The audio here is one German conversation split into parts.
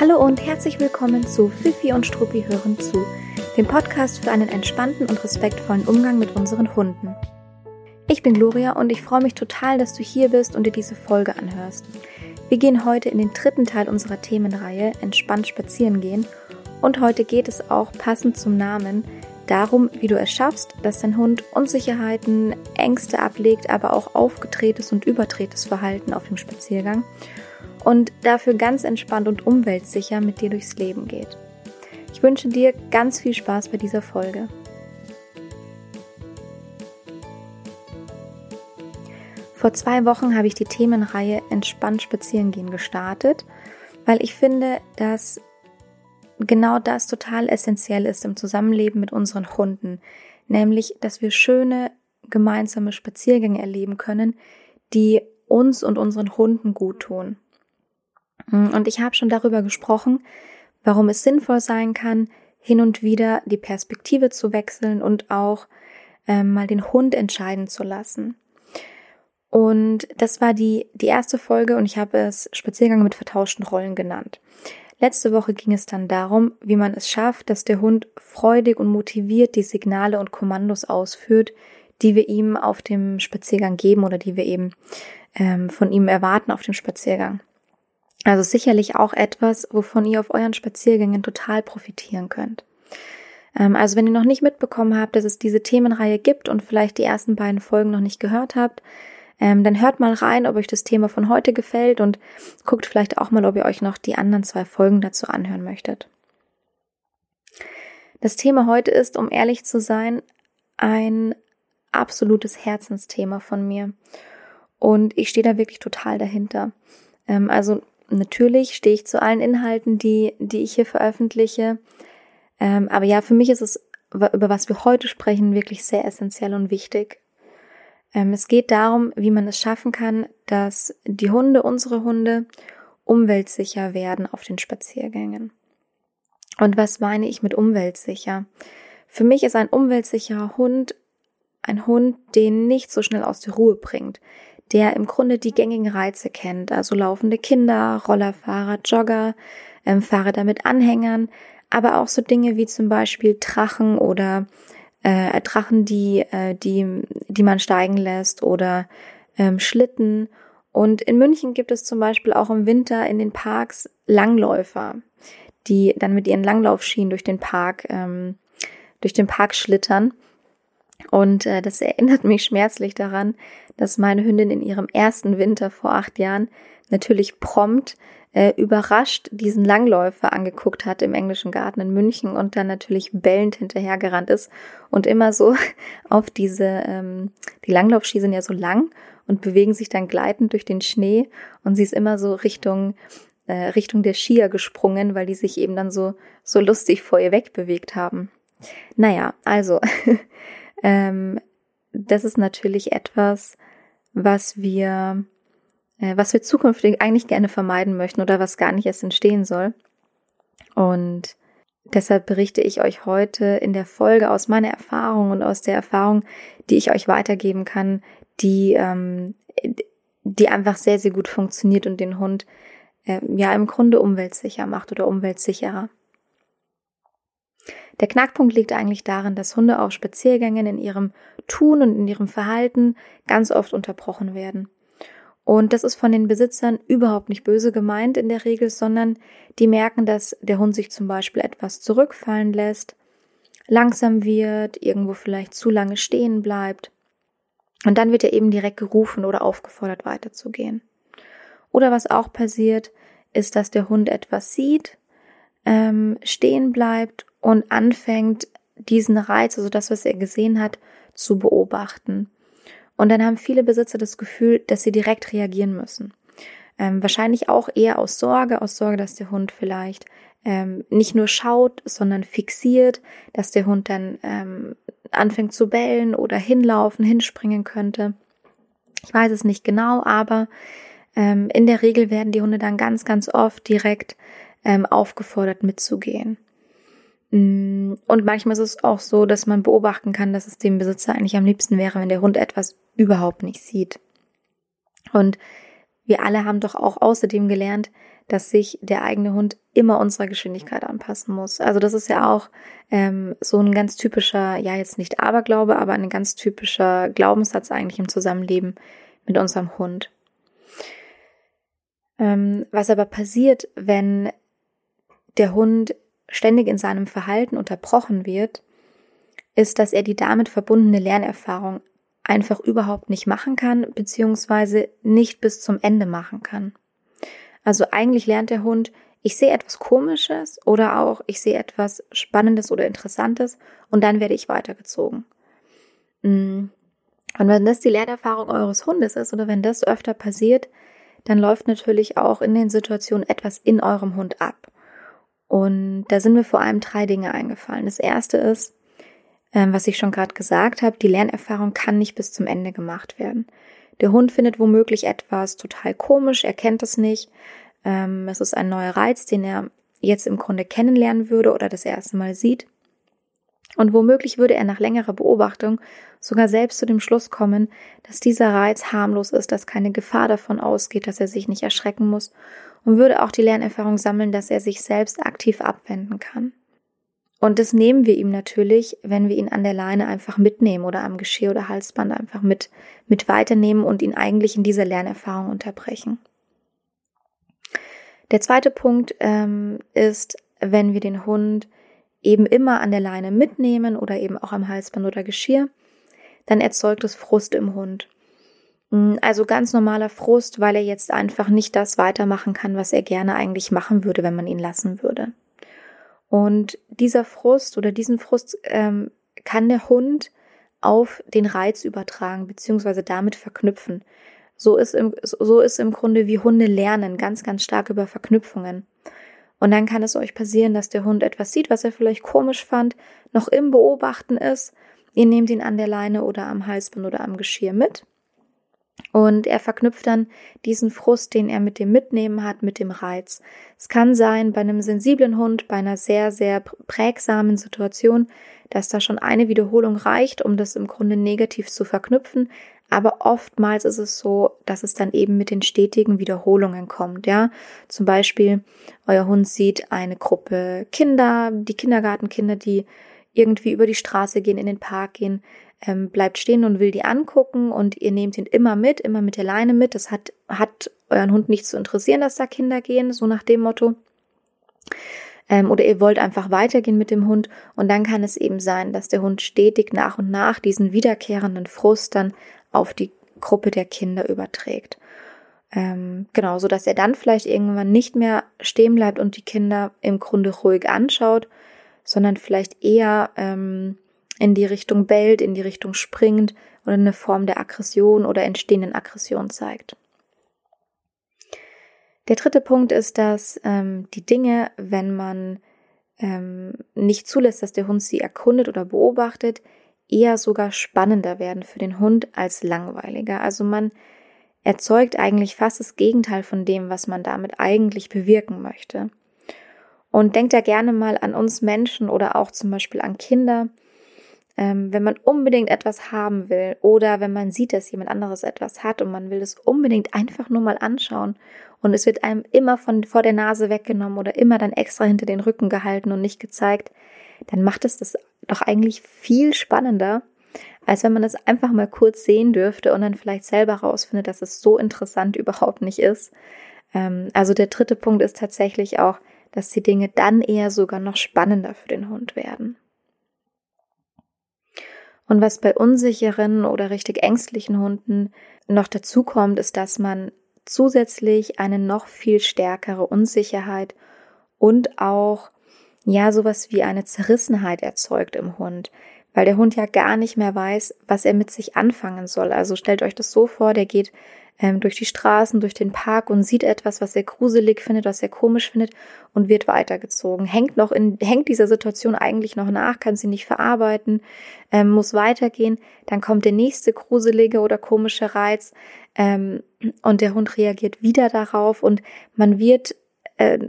Hallo und herzlich willkommen zu Fifi und Struppi hören zu, dem Podcast für einen entspannten und respektvollen Umgang mit unseren Hunden. Ich bin Gloria und ich freue mich total, dass du hier bist und dir diese Folge anhörst. Wir gehen heute in den dritten Teil unserer Themenreihe Entspannt spazieren gehen und heute geht es auch passend zum Namen darum, wie du es schaffst, dass dein Hund Unsicherheiten, Ängste ablegt, aber auch aufgedrehtes und überdrehtes Verhalten auf dem Spaziergang und dafür ganz entspannt und umweltsicher mit dir durchs Leben geht. Ich wünsche dir ganz viel Spaß bei dieser Folge. Vor 2 Wochen habe ich die Themenreihe Entspannt spazieren gehen gestartet, weil ich finde, dass genau das total essentiell ist im Zusammenleben mit unseren Hunden, nämlich, dass wir schöne gemeinsame Spaziergänge erleben können, die uns und unseren Hunden gut tun. Und ich habe schon darüber gesprochen, warum es sinnvoll sein kann, hin und wieder die Perspektive zu wechseln und auch mal den Hund entscheiden zu lassen. Und das war die erste Folge und ich habe es Spaziergänge mit vertauschten Rollen genannt. Letzte Woche ging es dann darum, wie man es schafft, dass der Hund freudig und motiviert die Signale und Kommandos ausführt, die wir ihm auf dem Spaziergang geben oder die wir eben von ihm erwarten auf dem Spaziergang. Also sicherlich auch etwas, wovon ihr auf euren Spaziergängen total profitieren könnt. Also wenn ihr noch nicht mitbekommen habt, dass es diese Themenreihe gibt und vielleicht die ersten beiden Folgen noch nicht gehört habt, dann hört mal rein, ob euch das Thema von heute gefällt und guckt vielleicht auch mal, ob ihr euch noch die anderen 2 Folgen dazu anhören möchtet. Das Thema heute ist, um ehrlich zu sein, ein absolutes Herzensthema von mir. Und ich stehe da wirklich total dahinter. Also natürlich stehe ich zu allen Inhalten, die ich hier veröffentliche. Aber ja, für mich ist es, über was wir heute sprechen, wirklich sehr essentiell und wichtig. Es geht darum, wie man es schaffen kann, dass die Hunde, unsere Hunde, umweltsicher werden auf den Spaziergängen. Und was meine ich mit umweltsicher? Für mich ist ein umweltsicherer Hund ein Hund, den nicht so schnell aus der Ruhe bringt, der im Grunde die gängigen Reize kennt, also laufende Kinder, Rollerfahrer, Jogger, Fahrräder mit Anhängern, aber auch so Dinge wie zum Beispiel Drachen oder Drachen, die man steigen lässt oder Schlitten. Und in München gibt es zum Beispiel auch im Winter in den Parks Langläufer, die dann mit ihren Langlaufschienen durch den Park schlittern. Und das erinnert mich schmerzlich daran, dass meine Hündin in ihrem ersten Winter vor 8 Jahren natürlich prompt überrascht diesen Langläufer angeguckt hat im Englischen Garten in München und dann natürlich bellend hinterhergerannt ist und immer so auf die Langlaufski sind ja so lang und bewegen sich dann gleitend durch den Schnee und sie ist immer so Richtung der Skier gesprungen, weil die sich eben dann so lustig vor ihr wegbewegt haben. Naja, also das ist natürlich etwas, was wir zukünftig eigentlich gerne vermeiden möchten oder was gar nicht erst entstehen soll. Und deshalb berichte ich euch heute in der Folge aus meiner Erfahrung und aus der Erfahrung, die ich euch weitergeben kann, die einfach sehr, sehr gut funktioniert und den Hund im Grunde umweltsicher macht oder umweltsicherer. Der Knackpunkt liegt eigentlich darin, dass Hunde auf Spaziergängen in ihrem Tun und in ihrem Verhalten ganz oft unterbrochen werden. Und das ist von den Besitzern überhaupt nicht böse gemeint in der Regel, sondern die merken, dass der Hund sich zum Beispiel etwas zurückfallen lässt, langsam wird, irgendwo vielleicht zu lange stehen bleibt. Und dann wird er eben direkt gerufen oder aufgefordert, weiterzugehen. Oder was auch passiert, ist, dass der Hund etwas sieht, stehen bleibt und anfängt, diesen Reiz, also das, was er gesehen hat, zu beobachten. Und dann haben viele Besitzer das Gefühl, dass sie direkt reagieren müssen. Wahrscheinlich auch eher aus Sorge, dass der Hund vielleicht nicht nur schaut, sondern fixiert, dass der Hund dann anfängt zu bellen oder hinlaufen, hinspringen könnte. Ich weiß es nicht genau, aber in der Regel werden die Hunde dann ganz, ganz oft direkt aufgefordert mitzugehen. Und manchmal ist es auch so, dass man beobachten kann, dass es dem Besitzer eigentlich am liebsten wäre, wenn der Hund etwas überhaupt nicht sieht. Und Wir alle haben doch auch außerdem gelernt, dass sich der eigene Hund immer unserer Geschwindigkeit anpassen muss. Also das ist ja auch so ein ganz typischer, ja jetzt nicht Aberglaube, aber ein ganz typischer Glaubenssatz eigentlich im Zusammenleben mit unserem Hund. Was aber passiert, wenn der Hund ständig in seinem Verhalten unterbrochen wird, ist, dass er die damit verbundene Lernerfahrung einfach überhaupt nicht machen kann, beziehungsweise nicht bis zum Ende machen kann. Also eigentlich lernt der Hund, ich sehe etwas Komisches oder auch ich sehe etwas Spannendes oder Interessantes und dann werde ich weitergezogen. Und wenn das die Lernerfahrung eures Hundes ist oder wenn das öfter passiert, dann läuft natürlich auch in den Situationen etwas in eurem Hund ab. Und da sind mir vor allem 3 Dinge eingefallen. Das erste ist, was ich schon gerade gesagt habe, die Lernerfahrung kann nicht bis zum Ende gemacht werden. Der Hund findet womöglich etwas total komisch, er kennt es nicht. Es ist ein neuer Reiz, den er jetzt im Grunde kennenlernen würde oder das erste Mal sieht. Und womöglich würde er nach längerer Beobachtung sogar selbst zu dem Schluss kommen, dass dieser Reiz harmlos ist, dass keine Gefahr davon ausgeht, dass er sich nicht erschrecken muss und würde auch die Lernerfahrung sammeln, dass er sich selbst aktiv abwenden kann. Und das nehmen wir ihm natürlich, wenn wir ihn an der Leine einfach mitnehmen oder am Geschirr oder Halsband einfach mit weiternehmen und ihn eigentlich in dieser Lernerfahrung unterbrechen. Der zweite Punkt ist, wenn wir den Hund eben immer an der Leine mitnehmen oder eben auch am Halsband oder Geschirr, dann erzeugt es Frust im Hund. Also ganz normaler Frust, weil er jetzt einfach nicht das weitermachen kann, was er gerne eigentlich machen würde, wenn man ihn lassen würde. Und diesen Frust kann der Hund auf den Reiz übertragen, beziehungsweise damit verknüpfen. So ist im Grunde, wie Hunde lernen, ganz, ganz stark über Verknüpfungen. Und dann kann es euch passieren, dass der Hund etwas sieht, was er vielleicht komisch fand, noch im Beobachten ist. Ihr nehmt ihn an der Leine oder am Halsband oder am Geschirr mit. Und er verknüpft dann diesen Frust, den er mit dem Mitnehmen hat, mit dem Reiz. Es kann sein, bei einem sensiblen Hund, bei einer sehr, sehr prägsamen Situation, dass da schon eine Wiederholung reicht, um das im Grunde negativ zu verknüpfen. Aber oftmals ist es so, dass es dann eben mit den stetigen Wiederholungen kommt, ja. Zum Beispiel, euer Hund sieht eine Gruppe Kinder, die Kindergartenkinder, die irgendwie über die Straße gehen, in den Park gehen, bleibt stehen und will die angucken und ihr nehmt ihn immer mit der Leine mit. Das hat euren Hund nicht zu interessieren, dass da Kinder gehen, so nach dem Motto. Oder ihr wollt einfach weitergehen mit dem Hund und dann kann es eben sein, dass der Hund stetig nach und nach diesen wiederkehrenden Frust dann auf die Gruppe der Kinder überträgt. Genau, sodass er dann vielleicht irgendwann nicht mehr stehen bleibt und die Kinder im Grunde ruhig anschaut, sondern vielleicht eher in die Richtung bellt, in die Richtung springt oder eine Form der Aggression oder entstehenden Aggression zeigt. Der dritte Punkt ist, dass die Dinge, wenn man nicht zulässt, dass der Hund sie erkundet oder beobachtet, eher sogar spannender werden für den Hund als langweiliger. Also man erzeugt eigentlich fast das Gegenteil von dem, was man damit eigentlich bewirken möchte. Und denkt da gerne mal an uns Menschen oder auch zum Beispiel an Kinder. Wenn man unbedingt etwas haben will oder wenn man sieht, dass jemand anderes etwas hat und man will es unbedingt einfach nur mal anschauen und es wird einem immer vor der Nase weggenommen oder immer dann extra hinter den Rücken gehalten und nicht gezeigt, dann macht es das doch eigentlich viel spannender, als wenn man das einfach mal kurz sehen dürfte und dann vielleicht selber rausfindet, dass es so interessant überhaupt nicht ist. Also der dritte Punkt ist tatsächlich auch, dass die Dinge dann eher sogar noch spannender für den Hund werden. Und was bei unsicheren oder richtig ängstlichen Hunden noch dazu kommt, ist, dass man zusätzlich eine noch viel stärkere Unsicherheit und auch ja sowas wie eine Zerrissenheit erzeugt im Hund, weil der Hund ja gar nicht mehr weiß, was er mit sich anfangen soll. Also stellt euch das so vor, der geht durch die Straßen, durch den Park und sieht etwas, was er gruselig findet, was er komisch findet und wird weitergezogen. Hängt dieser Situation eigentlich noch nach, kann sie nicht verarbeiten, muss weitergehen. Dann kommt der nächste gruselige oder komische Reiz und der Hund reagiert wieder darauf und man wird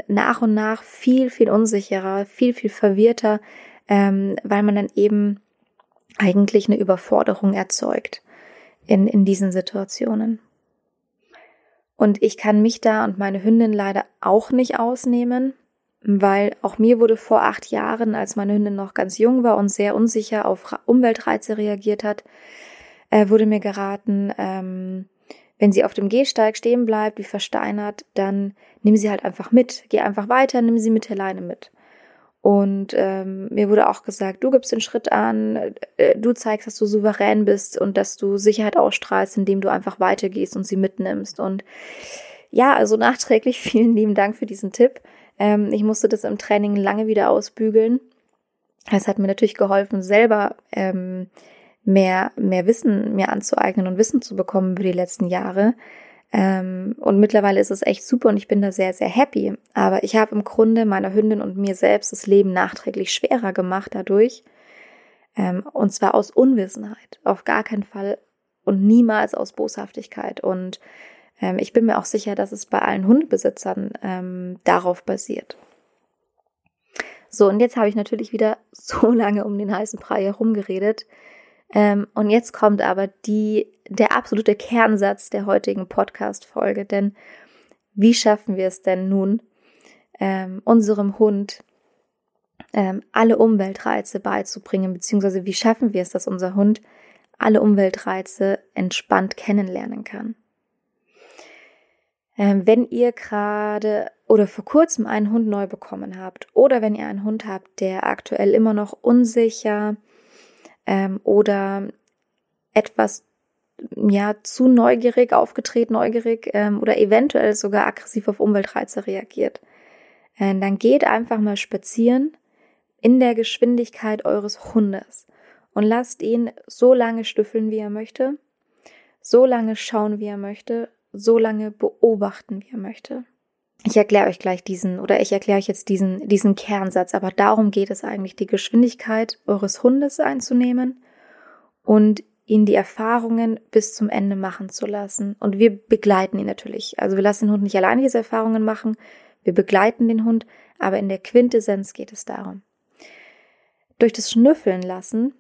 nach und nach viel, viel unsicherer, viel, viel verwirrter, weil man dann eben eigentlich eine Überforderung erzeugt in diesen Situationen. Und ich kann mich da und meine Hündin leider auch nicht ausnehmen, weil auch mir wurde vor 8 Jahren, als meine Hündin noch ganz jung war und sehr unsicher auf Umweltreize reagiert hat, wurde mir geraten, wenn sie auf dem Gehsteig stehen bleibt, wie versteinert, dann nimm sie halt einfach mit. Geh einfach weiter, nimm sie mit alleine mit. Und mir wurde auch gesagt, du gibst den Schritt an, du zeigst, dass du souverän bist und dass du Sicherheit ausstrahlst, indem du einfach weitergehst und sie mitnimmst. Und ja, also nachträglich vielen lieben Dank für diesen Tipp. Ich musste das im Training lange wieder ausbügeln. Das hat mir natürlich geholfen, selber mehr Wissen mir anzueignen und Wissen zu bekommen über die letzten Jahre. Und mittlerweile ist es echt super und ich bin da sehr, sehr happy. Aber ich habe im Grunde meiner Hündin und mir selbst das Leben nachträglich schwerer gemacht dadurch. Und zwar aus Unwissenheit. Auf gar keinen Fall und niemals aus Boshaftigkeit. Und ich bin mir auch sicher, dass es bei allen Hundebesitzern darauf basiert. So, und jetzt habe ich natürlich wieder so lange um den heißen Brei herumgeredet. Und jetzt kommt aber der absolute Kernsatz der heutigen Podcast-Folge, denn wie schaffen wir es denn nun, unserem Hund alle Umweltreize beizubringen, beziehungsweise wie schaffen wir es, dass unser Hund alle Umweltreize entspannt kennenlernen kann? Wenn ihr gerade oder vor kurzem einen Hund neu bekommen habt oder wenn ihr einen Hund habt, der aktuell immer noch unsicher oder etwas zu neugierig, oder eventuell sogar aggressiv auf Umweltreize reagiert, dann geht einfach mal spazieren in der Geschwindigkeit eures Hundes und lasst ihn so lange schnüffeln, wie er möchte, so lange schauen, wie er möchte, so lange beobachten, wie er möchte. Ich erkläre euch jetzt diesen Kernsatz, aber darum geht es eigentlich, die Geschwindigkeit eures Hundes einzunehmen und ihn die Erfahrungen bis zum Ende machen zu lassen. Und wir begleiten ihn natürlich. Also wir lassen den Hund nicht alleine diese Erfahrungen machen, wir begleiten den Hund, aber in der Quintessenz geht es darum. Durch das Schnüffeln lassen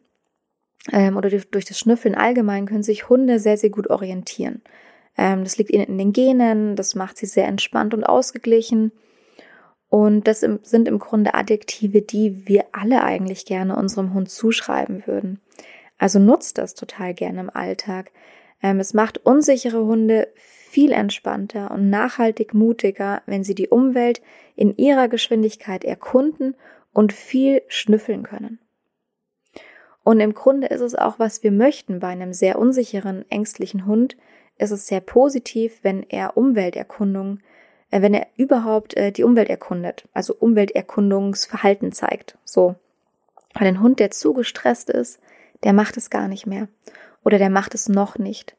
oder durch das Schnüffeln allgemein können sich Hunde sehr, sehr gut orientieren. Das liegt ihnen in den Genen, das macht sie sehr entspannt und ausgeglichen. Und das sind im Grunde Adjektive, die wir alle eigentlich gerne unserem Hund zuschreiben würden. Also nutzt das total gerne im Alltag. Es macht unsichere Hunde viel entspannter und nachhaltig mutiger, wenn sie die Umwelt in ihrer Geschwindigkeit erkunden und viel schnüffeln können. Und im Grunde ist es auch, was wir möchten bei einem sehr unsicheren, ängstlichen Hund. Es ist sehr positiv, wenn er die Umwelt erkundet, also Umwelterkundungsverhalten zeigt. So, weil ein Hund, der zu gestresst ist, der macht es gar nicht mehr oder der macht es noch nicht.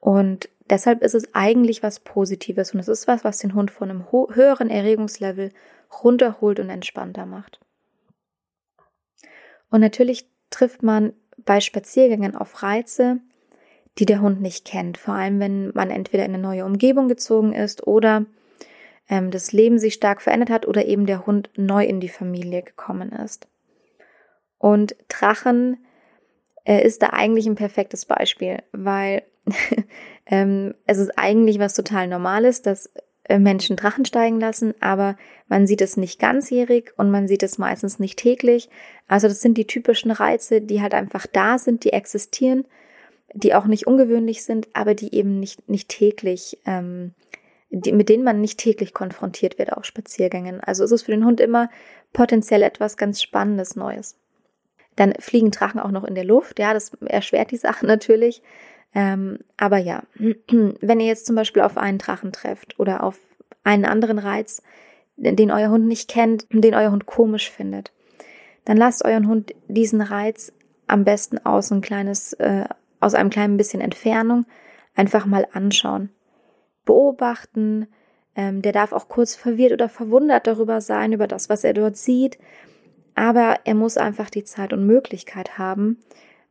Und deshalb ist es eigentlich was Positives und es ist was, was den Hund von einem höheren Erregungslevel runterholt und entspannter macht. Und natürlich trifft man bei Spaziergängen auf Reize, die der Hund nicht kennt, vor allem wenn man entweder in eine neue Umgebung gezogen ist oder das Leben sich stark verändert hat oder eben der Hund neu in die Familie gekommen ist. Und Drachen ist da eigentlich ein perfektes Beispiel, weil es ist eigentlich was total Normales, dass Menschen Drachen steigen lassen, aber man sieht es nicht ganzjährig und man sieht es meistens nicht täglich. Also das sind die typischen Reize, die halt einfach da sind, die existieren, die auch nicht ungewöhnlich sind, aber die eben nicht täglich, mit denen man nicht täglich konfrontiert wird auf Spaziergängen. Also ist es für den Hund immer potenziell etwas ganz Spannendes, Neues. Dann fliegen Drachen auch noch in der Luft, ja, das erschwert die Sache natürlich. Aber ja, wenn ihr jetzt zum Beispiel auf einen Drachen trefft oder auf einen anderen Reiz, den euer Hund nicht kennt, den euer Hund komisch findet, dann lasst euren Hund diesen Reiz am besten aus einem kleinen bisschen Entfernung einfach mal anschauen, beobachten. Der darf auch kurz verwirrt oder verwundert darüber sein, über das, was er dort sieht. Aber er muss einfach die Zeit und Möglichkeit haben,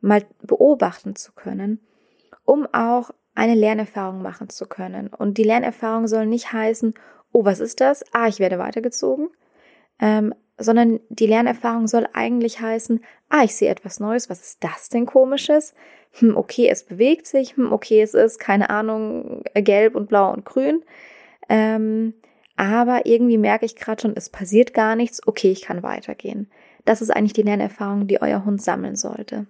mal beobachten zu können, um auch eine Lernerfahrung machen zu können. Und die Lernerfahrung soll nicht heißen, oh, was ist das? Ah, ich werde weitergezogen. sondern die Lernerfahrung soll eigentlich heißen, ich sehe etwas Neues, was ist das denn Komisches? Okay, es bewegt sich, okay, es ist, keine Ahnung, gelb und blau und grün, aber irgendwie merke ich gerade schon, es passiert gar nichts, okay, ich kann weitergehen. Das ist eigentlich die Lernerfahrung, die euer Hund sammeln sollte.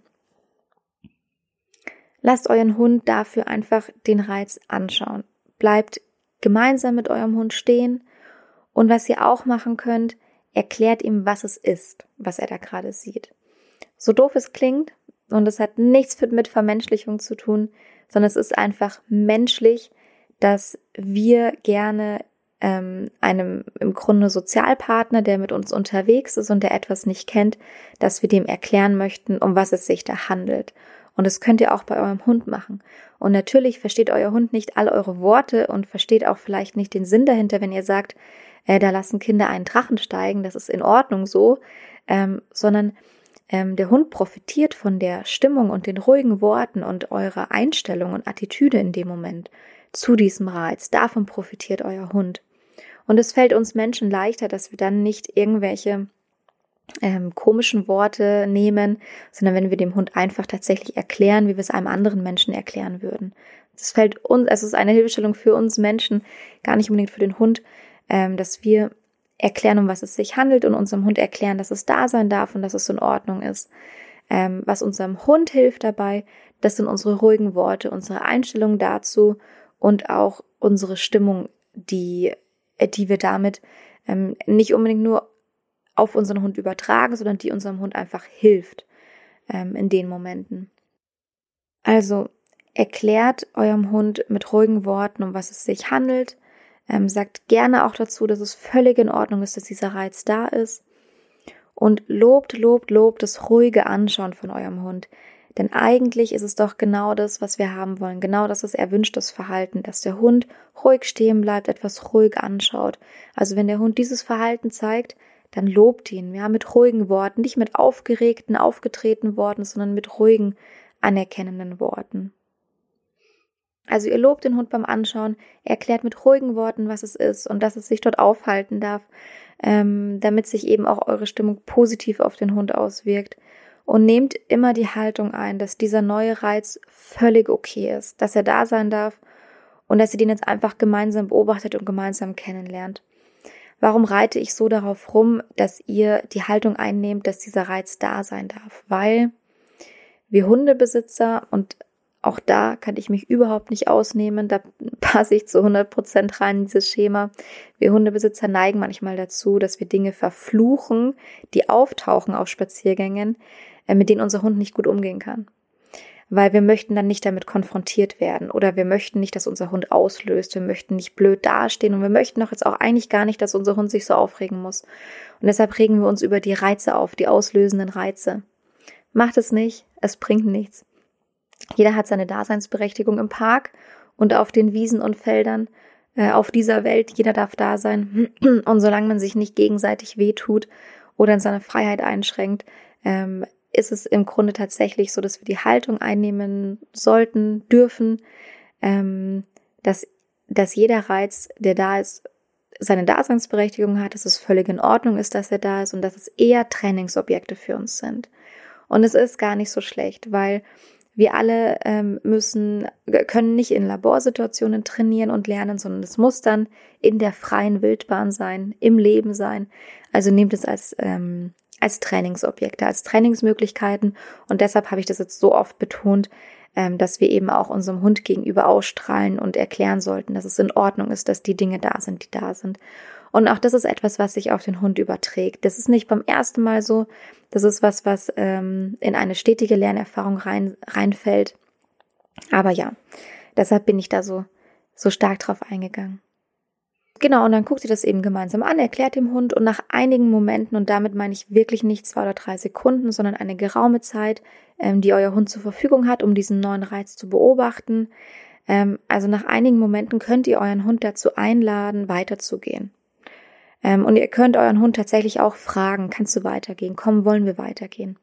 Lasst euren Hund dafür einfach den Reiz anschauen. Bleibt gemeinsam mit eurem Hund stehen und was ihr auch machen könnt, erklärt ihm, was es ist, was er da gerade sieht. So doof es klingt und es hat nichts mit Vermenschlichung zu tun, sondern es ist einfach menschlich, dass wir gerne einem im Grunde Sozialpartner, der mit uns unterwegs ist und der etwas nicht kennt, dass wir dem erklären möchten, um was es sich da handelt. Und das könnt ihr auch bei eurem Hund machen. Und natürlich versteht euer Hund nicht all eure Worte und versteht auch vielleicht nicht den Sinn dahinter, wenn ihr sagt, da lassen Kinder einen Drachen steigen, das ist in Ordnung so, sondern der Hund profitiert von der Stimmung und den ruhigen Worten und eurer Einstellung und Attitüde in dem Moment zu diesem Reiz. Davon profitiert euer Hund. Und es fällt uns Menschen leichter, dass wir dann nicht irgendwelche komischen Worte nehmen, sondern wenn wir dem Hund einfach tatsächlich erklären, wie wir es einem anderen Menschen erklären würden. Das fällt uns, also es ist eine Hilfestellung für uns Menschen, gar nicht unbedingt für den Hund, dass wir erklären, um was es sich handelt und unserem Hund erklären, dass es da sein darf und dass es in Ordnung ist. Was unserem Hund hilft dabei, das sind unsere ruhigen Worte, unsere Einstellung dazu und auch unsere Stimmung, die wir damit nicht unbedingt nur auf unseren Hund übertragen, sondern die unserem Hund einfach hilft in den Momenten. Also erklärt eurem Hund mit ruhigen Worten, um was es sich handelt. Sagt gerne auch dazu, dass es völlig in Ordnung ist, dass dieser Reiz da ist. Und lobt das ruhige Anschauen von eurem Hund. Denn eigentlich ist es doch genau das, was wir haben wollen. Genau das ist erwünschtes Verhalten, dass der Hund ruhig stehen bleibt, etwas ruhig anschaut. Also wenn der Hund dieses Verhalten zeigt, dann lobt ihn, ja, mit ruhigen Worten, nicht mit aufgeregten, aufgetretenen Worten, sondern mit ruhigen, anerkennenden Worten. Also ihr lobt den Hund beim Anschauen, erklärt mit ruhigen Worten, was es ist und dass es sich dort aufhalten darf, damit sich eben auch eure Stimmung positiv auf den Hund auswirkt. Und nehmt immer die Haltung ein, dass dieser neue Reiz völlig okay ist, dass er da sein darf und dass ihr den jetzt einfach gemeinsam beobachtet und gemeinsam kennenlernt. Warum reite ich so darauf rum, dass ihr die Haltung einnehmt, dass dieser Reiz da sein darf? Weil wir Hundebesitzer, und auch da kann ich mich überhaupt nicht ausnehmen, da passe ich zu 100% rein in dieses Schema, wir Hundebesitzer neigen manchmal dazu, dass wir Dinge verfluchen, die auftauchen auf Spaziergängen, mit denen unser Hund nicht gut umgehen kann. Weil wir möchten dann nicht damit konfrontiert werden oder wir möchten nicht, dass unser Hund auslöst, wir möchten nicht blöd dastehen und wir möchten doch jetzt auch eigentlich gar nicht, dass unser Hund sich so aufregen muss. Und deshalb regen wir uns über die Reize auf, die auslösenden Reize. Macht es nicht, es bringt nichts. Jeder hat seine Daseinsberechtigung im Park und auf den Wiesen und Feldern, auf dieser Welt, jeder darf da sein. Und solange man sich nicht gegenseitig wehtut oder in seiner Freiheit einschränkt, ist es im Grunde tatsächlich so, dass wir die Haltung einnehmen sollten, dürfen, dass jeder Reiz, der da ist, seine Daseinsberechtigung hat, dass es völlig in Ordnung ist, dass er da ist und dass es eher Trainingsobjekte für uns sind. Und es ist gar nicht so schlecht, weil wir alle können nicht in Laborsituationen trainieren und lernen, sondern es muss dann in der freien Wildbahn sein, im Leben sein. Also nehmt es als Trainingsobjekte, als Trainingsmöglichkeiten. Und deshalb habe ich das jetzt so oft betont, dass wir eben auch unserem Hund gegenüber ausstrahlen und erklären sollten, dass es in Ordnung ist, dass die Dinge da sind, die da sind. Und auch das ist etwas, was sich auf den Hund überträgt. Das ist nicht beim ersten Mal so. Das ist was in eine stetige Lernerfahrung reinfällt. Aber ja, deshalb bin ich da so stark drauf eingegangen. Genau, und dann guckt ihr das eben gemeinsam an, erklärt dem Hund und nach einigen Momenten, und damit meine ich wirklich nicht 2 oder 3 Sekunden, sondern eine geraume Zeit, die euer Hund zur Verfügung hat, um diesen neuen Reiz zu beobachten. Also nach einigen Momenten könnt ihr euren Hund dazu einladen, weiterzugehen. Und ihr könnt euren Hund tatsächlich auch fragen, kannst du weitergehen? Komm, wollen wir weitergehen?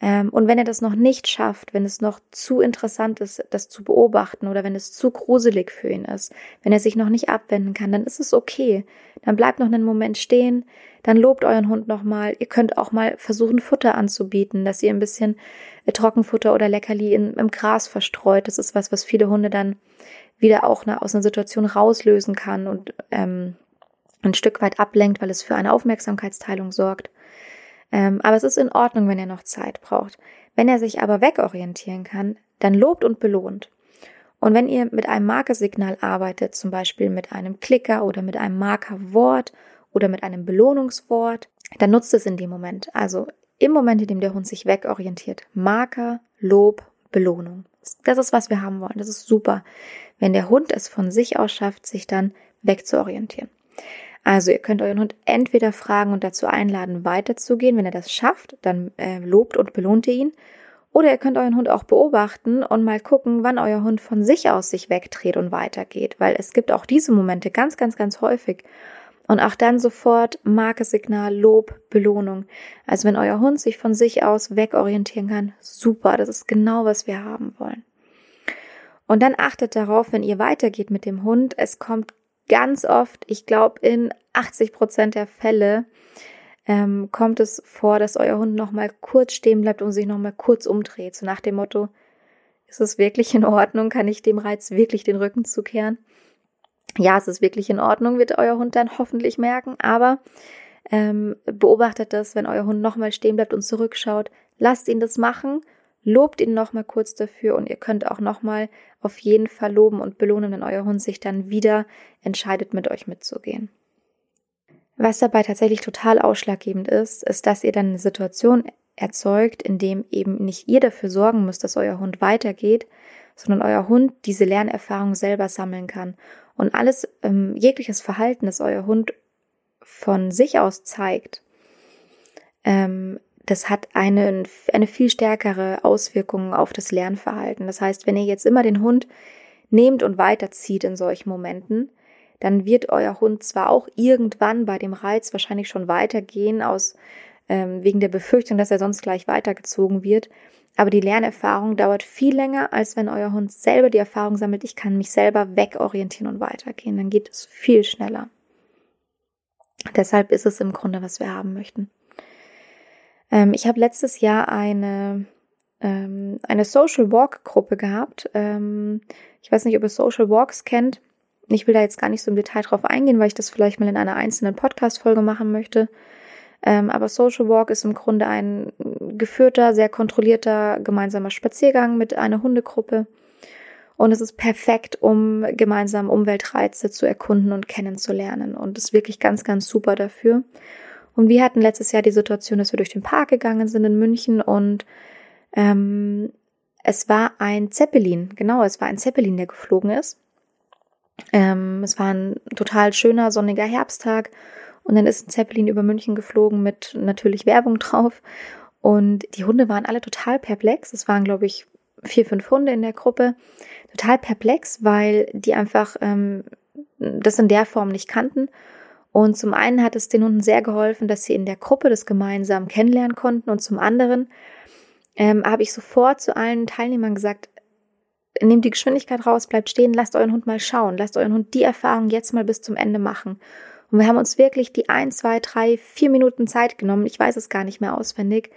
Und wenn ihr das noch nicht schafft, wenn es noch zu interessant ist, das zu beobachten oder wenn es zu gruselig für ihn ist, wenn er sich noch nicht abwenden kann, dann ist es okay. Dann bleibt noch einen Moment stehen, dann lobt euren Hund nochmal. Ihr könnt auch mal versuchen, Futter anzubieten, dass ihr ein bisschen Trockenfutter oder Leckerli im Gras verstreut. Das ist was viele Hunde dann wieder auch aus einer Situation rauslösen kann und ein Stück weit ablenkt, weil es für eine Aufmerksamkeitsteilung sorgt. Aber es ist in Ordnung, wenn er noch Zeit braucht. Wenn er sich aber wegorientieren kann, dann lobt und belohnt. Und wenn ihr mit einem Markersignal arbeitet, zum Beispiel mit einem Klicker oder mit einem Markerwort oder mit einem Belohnungswort, dann nutzt es in dem Moment. Also im Moment, in dem der Hund sich wegorientiert. Marker, Lob, Belohnung. Das ist, was wir haben wollen. Das ist super, wenn der Hund es von sich aus schafft, sich dann wegzuorientieren. Also ihr könnt euren Hund entweder fragen und dazu einladen, weiterzugehen. Wenn er das schafft, dann lobt und belohnt ihr ihn. Oder ihr könnt euren Hund auch beobachten und mal gucken, wann euer Hund von sich aus sich wegdreht und weitergeht. Weil es gibt auch diese Momente ganz, ganz, ganz häufig. Und auch dann sofort Markersignal, Lob, Belohnung. Also wenn euer Hund sich von sich aus wegorientieren kann, super, das ist genau, was wir haben wollen. Und dann achtet darauf, wenn ihr weitergeht mit dem Hund, es kommt ganz oft, ich glaube in 80% der Fälle, kommt es vor, dass euer Hund nochmal kurz stehen bleibt und sich nochmal kurz umdreht. So nach dem Motto, ist es wirklich in Ordnung? Kann ich dem Reiz wirklich den Rücken zukehren? Ja, es ist wirklich in Ordnung, wird euer Hund dann hoffentlich merken. Aber beobachtet das, wenn euer Hund nochmal stehen bleibt und zurückschaut. Lasst ihn das machen, lobt ihn nochmal kurz dafür und ihr könnt auch nochmal auf jeden Fall loben und belohnen, wenn euer Hund sich dann wieder entscheidet, mit euch mitzugehen. Was dabei tatsächlich total ausschlaggebend ist, ist, dass ihr dann eine Situation erzeugt, in dem eben nicht ihr dafür sorgen müsst, dass euer Hund weitergeht, sondern euer Hund diese Lernerfahrung selber sammeln kann. Und alles, jegliches Verhalten, das euer Hund von sich aus zeigt, das hat eine viel stärkere Auswirkung auf das Lernverhalten. Das heißt, wenn ihr jetzt immer den Hund nehmt und weiterzieht in solchen Momenten, dann wird euer Hund zwar auch irgendwann bei dem Reiz wahrscheinlich schon weitergehen, wegen der Befürchtung, dass er sonst gleich weitergezogen wird, aber die Lernerfahrung dauert viel länger, als wenn euer Hund selber die Erfahrung sammelt, ich kann mich selber wegorientieren und weitergehen. Dann geht es viel schneller. Deshalb ist es im Grunde, was wir haben möchten. Ich habe letztes Jahr eine Social Walk Gruppe gehabt. Ich weiß nicht, ob ihr Social Walks kennt. Ich will da jetzt gar nicht so im Detail drauf eingehen, weil ich das vielleicht mal in einer einzelnen Podcast-Folge machen möchte. Aber Social Walk ist im Grunde ein geführter, sehr kontrollierter gemeinsamer Spaziergang mit einer Hundegruppe. Und es ist perfekt, um gemeinsam Umweltreize zu erkunden und kennenzulernen. Und ist wirklich ganz, ganz super dafür. Und wir hatten letztes Jahr die Situation, dass wir durch den Park gegangen sind in München und es war ein Zeppelin, der geflogen ist. Es war ein total schöner, sonniger Herbsttag und dann ist ein Zeppelin über München geflogen mit natürlich Werbung drauf und die Hunde waren alle total perplex. Es waren, glaube ich, 4, 5 Hunde in der Gruppe, total perplex, weil die einfach das in der Form nicht kannten. Und zum einen hat es den Hunden sehr geholfen, dass sie in der Gruppe das gemeinsam kennenlernen konnten. Und zum anderen habe ich sofort zu allen Teilnehmern gesagt, nehmt die Geschwindigkeit raus, bleibt stehen, lasst euren Hund mal schauen. Lasst euren Hund die Erfahrung jetzt mal bis zum Ende machen. Und wir haben uns wirklich die 1, 2, 3, 4 Minuten Zeit genommen. Ich weiß es gar nicht mehr auswendig.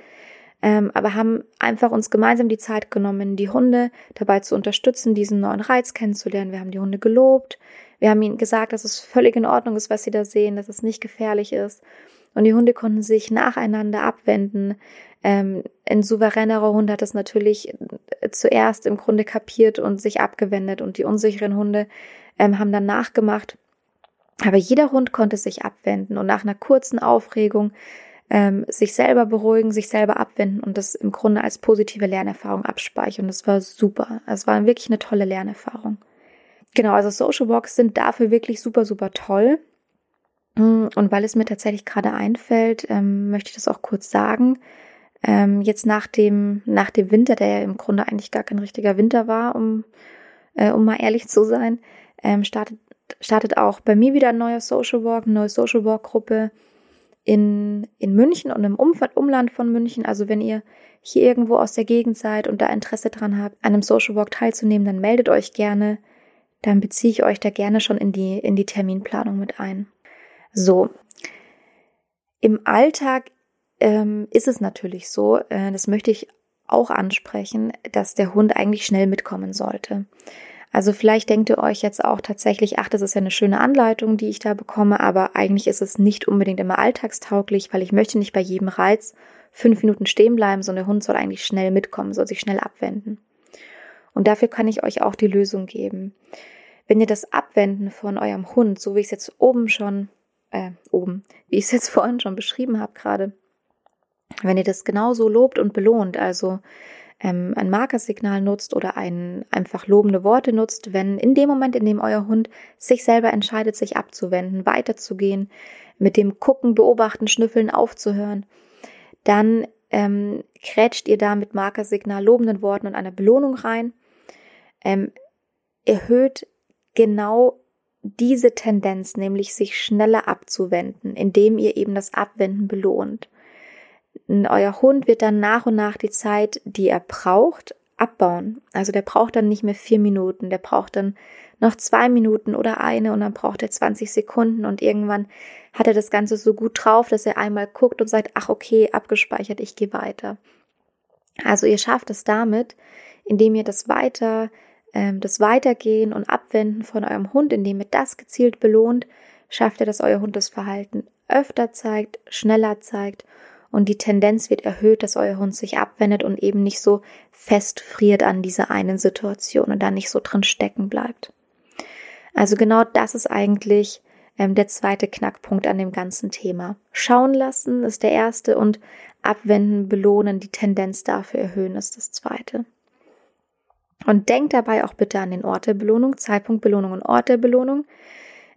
Aber haben einfach uns gemeinsam die Zeit genommen, die Hunde dabei zu unterstützen, diesen neuen Reiz kennenzulernen. Wir haben die Hunde gelobt. Wir haben ihnen gesagt, dass es völlig in Ordnung ist, was sie da sehen, dass es nicht gefährlich ist. Und die Hunde konnten sich nacheinander abwenden. Ein souveränerer Hund hat das natürlich zuerst im Grunde kapiert und sich abgewendet. Und die unsicheren Hunde haben dann nachgemacht. Aber jeder Hund konnte sich abwenden und nach einer kurzen Aufregung sich selber beruhigen, sich selber abwenden und das im Grunde als positive Lernerfahrung abspeichern. Das war super. Es war wirklich eine tolle Lernerfahrung. Genau, also Social Walks sind dafür wirklich super, super toll. Und weil es mir tatsächlich gerade einfällt, möchte ich das auch kurz sagen. Jetzt nach dem Winter, der ja im Grunde eigentlich gar kein richtiger Winter war, um mal ehrlich zu sein, startet auch bei mir wieder ein neuer Social Walk, eine neue Social Walk Gruppe. in München und im Umland von München. Also wenn ihr hier irgendwo aus der Gegend seid und da Interesse dran habt, an einem Social Walk teilzunehmen, dann meldet euch gerne. Dann beziehe ich euch da gerne schon in die Terminplanung mit ein. So, im Alltag ist es natürlich so, das möchte ich auch ansprechen, dass der Hund eigentlich schnell mitkommen sollte. Also vielleicht denkt ihr euch jetzt auch tatsächlich, ach, das ist ja eine schöne Anleitung, die ich da bekomme, aber eigentlich ist es nicht unbedingt immer alltagstauglich, weil ich möchte nicht bei jedem Reiz 5 Minuten stehen bleiben, sondern der Hund soll eigentlich schnell mitkommen, soll sich schnell abwenden. Und dafür kann ich euch auch die Lösung geben. Wenn ihr das Abwenden von eurem Hund, so wie ich es jetzt vorhin schon beschrieben habe gerade, wenn ihr das genauso lobt und belohnt, also ein Markersignal nutzt oder einfach lobende Worte nutzt, wenn in dem Moment, in dem euer Hund sich selber entscheidet, sich abzuwenden, weiterzugehen, mit dem Gucken, Beobachten, Schnüffeln aufzuhören, dann krätscht ihr da mit Markersignal, lobenden Worten und einer Belohnung rein, erhöht genau diese Tendenz, nämlich sich schneller abzuwenden, indem ihr eben das Abwenden belohnt. Euer Hund wird dann nach und nach die Zeit, die er braucht, abbauen. Also der braucht dann nicht mehr 4 Minuten, der braucht dann noch 2 Minuten oder eine und dann braucht er 20 Sekunden und irgendwann hat er das Ganze so gut drauf, dass er einmal guckt und sagt, ach okay, abgespeichert, ich gehe weiter. Also ihr schafft es damit, indem ihr das Weitergehen und Abwenden von eurem Hund, indem ihr das gezielt belohnt, schafft ihr, dass euer Hund das Verhalten öfter zeigt, schneller zeigt. Und die Tendenz wird erhöht, dass euer Hund sich abwendet und eben nicht so festfriert an dieser einen Situation und da nicht so drin stecken bleibt. Also genau das ist eigentlich der zweite Knackpunkt an dem ganzen Thema. Schauen lassen ist der erste und abwenden, belohnen, die Tendenz dafür erhöhen ist das zweite. Und denkt dabei auch bitte an den Ort der Belohnung, Zeitpunkt Belohnung und Ort der Belohnung.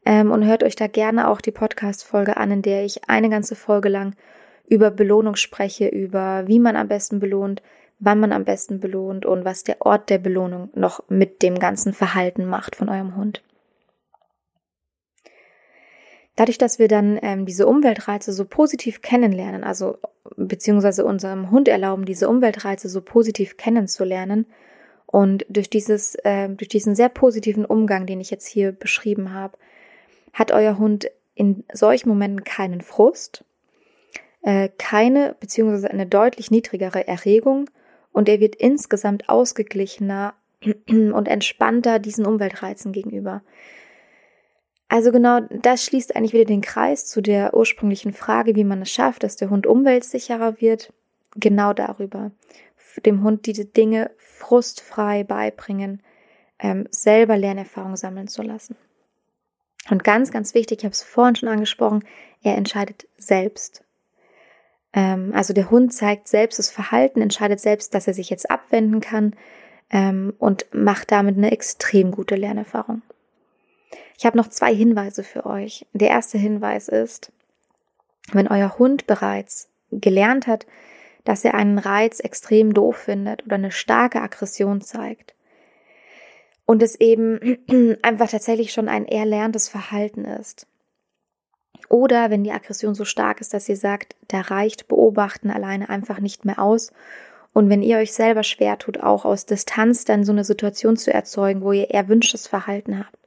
Und hört euch da gerne auch die Podcast-Folge an, in der ich eine ganze Folge lang über Belohnung spreche, über wie man am besten belohnt, wann man am besten belohnt und was der Ort der Belohnung noch mit dem ganzen Verhalten macht von eurem Hund. Dadurch, dass wir dann diese Umweltreize so positiv kennenlernen, also beziehungsweise unserem Hund erlauben, diese Umweltreize so positiv kennenzulernen und durch diesen sehr positiven Umgang, den ich jetzt hier beschrieben habe, hat euer Hund in solchen Momenten keinen Frust, keine bzw. eine deutlich niedrigere Erregung und er wird insgesamt ausgeglichener und entspannter diesen Umweltreizen gegenüber. Also genau das schließt eigentlich wieder den Kreis zu der ursprünglichen Frage, wie man es schafft, dass der Hund umweltsicherer wird, genau darüber. Dem Hund diese Dinge frustfrei beibringen, selber Lernerfahrung sammeln zu lassen. Und ganz, ganz wichtig, ich habe es vorhin schon angesprochen, er entscheidet selbst. Also der Hund zeigt selbst das Verhalten, entscheidet selbst, dass er sich jetzt abwenden kann und macht damit eine extrem gute Lernerfahrung. Ich habe noch 2 Hinweise für euch. Der erste Hinweis ist, wenn euer Hund bereits gelernt hat, dass er einen Reiz extrem doof findet oder eine starke Aggression zeigt und es eben einfach tatsächlich schon ein erlerntes Verhalten ist, oder wenn die Aggression so stark ist, dass ihr sagt, da reicht Beobachten alleine einfach nicht mehr aus. Und wenn ihr euch selber schwer tut, auch aus Distanz dann so eine Situation zu erzeugen, wo ihr erwünschtes Verhalten habt,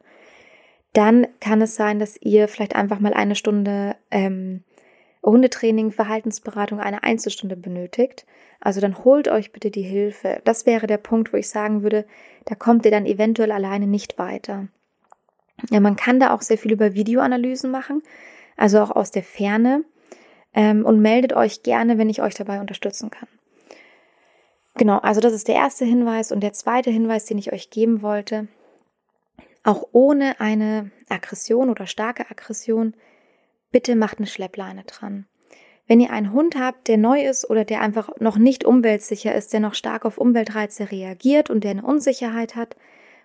dann kann es sein, dass ihr vielleicht einfach mal eine Stunde Hundetraining, Verhaltensberatung, eine Einzelstunde benötigt. Also dann holt euch bitte die Hilfe. Das wäre der Punkt, wo ich sagen würde, da kommt ihr dann eventuell alleine nicht weiter. Ja, man kann da auch sehr viel über Videoanalysen machen, also auch aus der Ferne, und meldet euch gerne, wenn ich euch dabei unterstützen kann. Genau, also das ist der erste Hinweis. Und der zweite Hinweis, den ich euch geben wollte, auch ohne eine Aggression oder starke Aggression, bitte macht eine Schleppleine dran. Wenn ihr einen Hund habt, der neu ist oder der einfach noch nicht umweltsicher ist, der noch stark auf Umweltreize reagiert und der eine Unsicherheit hat,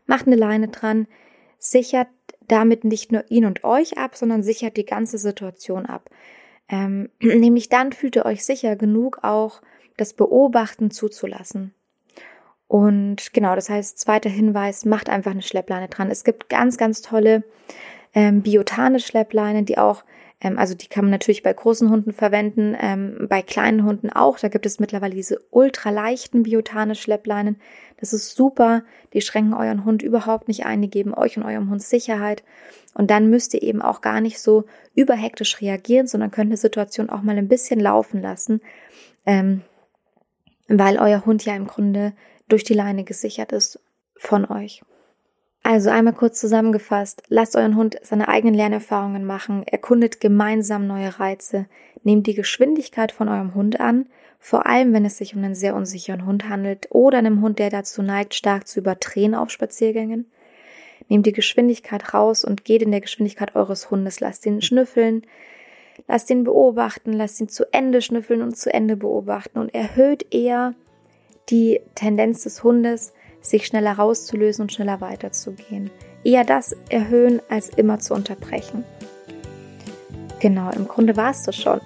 macht eine Leine dran, sichert damit nicht nur ihn und euch ab, sondern sichert die ganze Situation ab. Nämlich dann fühlt ihr euch sicher genug, auch das Beobachten zuzulassen. Und genau, das heißt, zweiter Hinweis, macht einfach eine Schleppleine dran. Es gibt ganz, ganz tolle Biothane-Schleppleinen, die auch Also die kann man natürlich bei großen Hunden verwenden, bei kleinen Hunden auch. Da gibt es mittlerweile diese ultraleichten Biothane-Schleppleinen. Das ist super. Die schränken euren Hund überhaupt nicht ein. Die geben euch und eurem Hund Sicherheit. Und dann müsst ihr eben auch gar nicht so überhektisch reagieren, sondern könnt eine Situation auch mal ein bisschen laufen lassen, weil euer Hund ja im Grunde durch die Leine gesichert ist von euch. Also einmal kurz zusammengefasst, lasst euren Hund seine eigenen Lernerfahrungen machen, erkundet gemeinsam neue Reize, nehmt die Geschwindigkeit von eurem Hund an, vor allem wenn es sich um einen sehr unsicheren Hund handelt oder einem Hund, der dazu neigt, stark zu überdrehen auf Spaziergängen. Nehmt die Geschwindigkeit raus und geht in der Geschwindigkeit eures Hundes, lasst ihn schnüffeln, lasst ihn beobachten, lasst ihn zu Ende schnüffeln und zu Ende beobachten und erhöht eher die Tendenz des Hundes, sich schneller rauszulösen und schneller weiterzugehen. Eher das erhöhen, als immer zu unterbrechen. Genau, im Grunde war es das schon.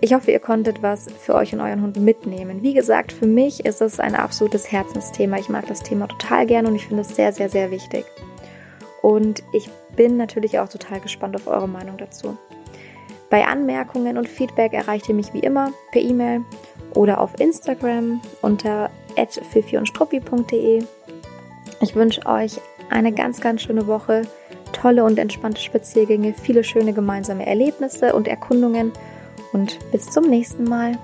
Ich hoffe, ihr konntet was für euch und euren Hund mitnehmen. Wie gesagt, für mich ist es ein absolutes Herzensthema. Ich mag das Thema total gerne und ich finde es sehr, sehr, sehr wichtig. Und ich bin natürlich auch total gespannt auf eure Meinung dazu. Bei Anmerkungen und Feedback erreicht ihr mich wie immer per E-Mail oder auf Instagram unter @fifiundstruppi.de. Ich wünsche euch eine ganz, ganz schöne Woche, tolle und entspannte Spaziergänge, viele schöne gemeinsame Erlebnisse und Erkundungen und bis zum nächsten Mal.